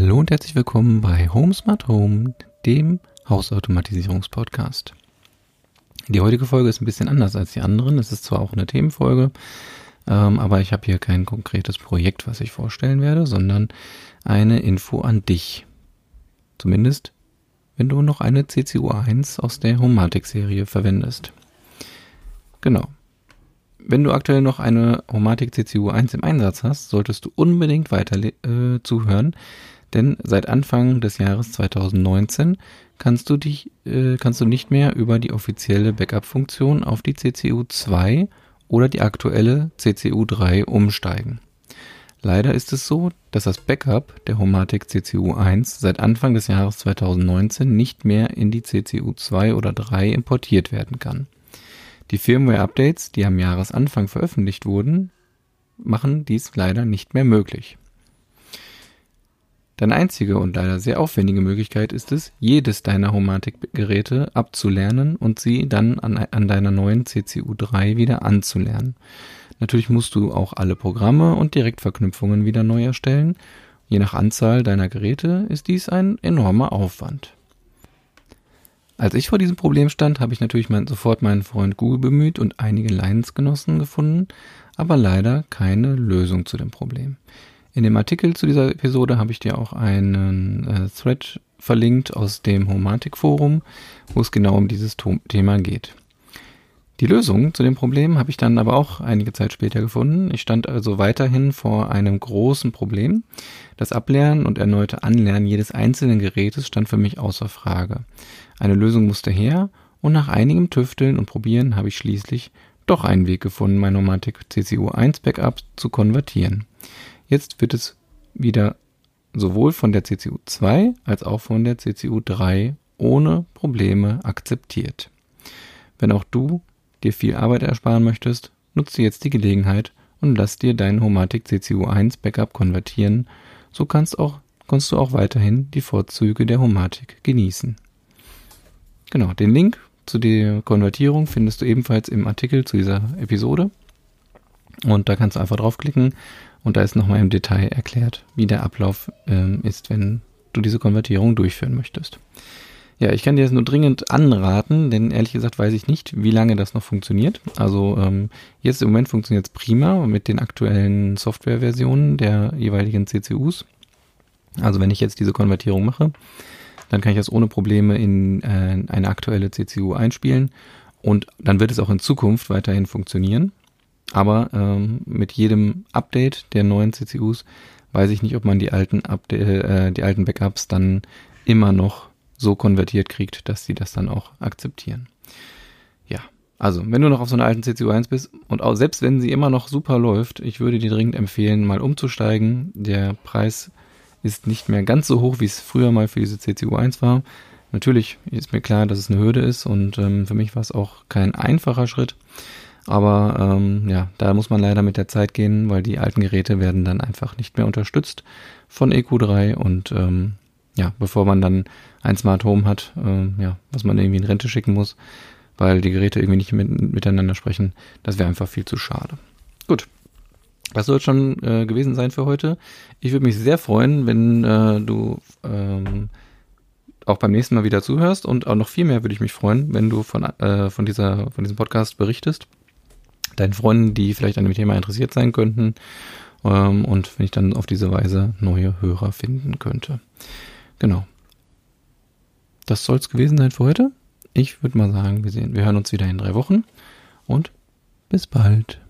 Hallo und herzlich willkommen bei Home Smart Home, dem Hausautomatisierungspodcast. Die heutige Folge ist ein bisschen anders als die anderen. Es ist zwar auch eine Themenfolge, aber ich habe hier kein konkretes Projekt, was ich vorstellen werde, sondern eine Info an dich. Zumindest, wenn du noch eine CCU1 aus der Homematic-Serie verwendest. Genau. Wenn du aktuell noch eine Homematic CCU1 im Einsatz hast, solltest du unbedingt weiter zuhören, denn seit Anfang des Jahres 2019 kannst du nicht mehr über die offizielle Backup-Funktion auf die CCU2 oder die aktuelle CCU3 umsteigen. Leider ist es so, dass das Backup der Homematic CCU1 seit Anfang des Jahres 2019 nicht mehr in die CCU2 oder 3 importiert werden kann. Die Firmware-Updates, die am Jahresanfang veröffentlicht wurden, machen dies leider nicht mehr möglich. Deine einzige und leider sehr aufwendige Möglichkeit ist es, jedes deiner Homematic-Geräte abzulernen und sie dann an deiner neuen CCU3 wieder anzulernen. Natürlich musst du auch alle Programme und Direktverknüpfungen wieder neu erstellen. Je nach Anzahl deiner Geräte ist dies ein enormer Aufwand. Als ich vor diesem Problem stand, habe ich natürlich sofort meinen Freund Google bemüht und einige Leidensgenossen gefunden, aber leider keine Lösung zu dem Problem. In dem Artikel zu dieser Episode habe ich dir auch einen Thread verlinkt aus dem Homematic-Forum, wo es genau um dieses Thema geht. Die Lösung zu dem Problem habe ich dann aber auch einige Zeit später gefunden. Ich stand also weiterhin vor einem großen Problem. Das Ablernen und erneute Anlernen jedes einzelnen Gerätes stand für mich außer Frage. Eine Lösung musste her und nach einigem Tüfteln und Probieren habe ich schließlich doch einen Weg gefunden, mein Homematic CCU1 Backup zu konvertieren. Jetzt wird es wieder sowohl von der CCU2 als auch von der CCU3 ohne Probleme akzeptiert. Wenn auch du dir viel Arbeit ersparen möchtest, nutze jetzt die Gelegenheit und lass dir dein Homematic CCU1 Backup konvertieren. So kannst du auch weiterhin die Vorzüge der Homematic genießen. Genau, den Link zu der Konvertierung findest du ebenfalls im Artikel zu dieser Episode. Und da kannst du einfach draufklicken und da ist nochmal im Detail erklärt, wie der Ablauf ist, wenn du diese Konvertierung durchführen möchtest. Ja, ich kann dir das nur dringend anraten, denn ehrlich gesagt weiß ich nicht, wie lange das noch funktioniert. Also jetzt im Moment funktioniert es prima mit den aktuellen Softwareversionen der jeweiligen CCUs. Also wenn ich jetzt diese Konvertierung mache, dann kann ich das ohne Probleme in eine aktuelle CCU einspielen und dann wird es auch in Zukunft weiterhin funktionieren. Aber mit jedem Update der neuen CCUs weiß ich nicht, ob man die alten Backups dann immer noch so konvertiert kriegt, dass sie das dann auch akzeptieren. Ja, also wenn du noch auf so einer alten CCU1 bist und auch selbst wenn sie immer noch super läuft, ich würde dir dringend empfehlen, mal umzusteigen. Der Preis ist nicht mehr ganz so hoch, wie es früher mal für diese CCU1 war. Natürlich ist mir klar, dass es eine Hürde ist und für mich war es auch kein einfacher Schritt. Aber ja, da muss man leider mit der Zeit gehen, weil die alten Geräte werden dann einfach nicht mehr unterstützt von EQ3 und ja, bevor man dann ein Smart Home hat, ja, was man irgendwie in Rente schicken muss, weil die Geräte irgendwie nicht miteinander sprechen, das wäre einfach viel zu schade. Gut, das soll es schon gewesen sein für heute. Ich würde mich sehr freuen, wenn du auch beim nächsten Mal wieder zuhörst und auch noch viel mehr würde ich mich freuen, wenn du von diesem Podcast berichtest, deinen Freunden, die vielleicht an dem Thema interessiert sein könnten und wenn ich dann auf diese Weise neue Hörer finden könnte. Genau. Das soll es gewesen sein für heute. Ich würde mal sagen, wir hören uns wieder in 3 Wochen und bis bald.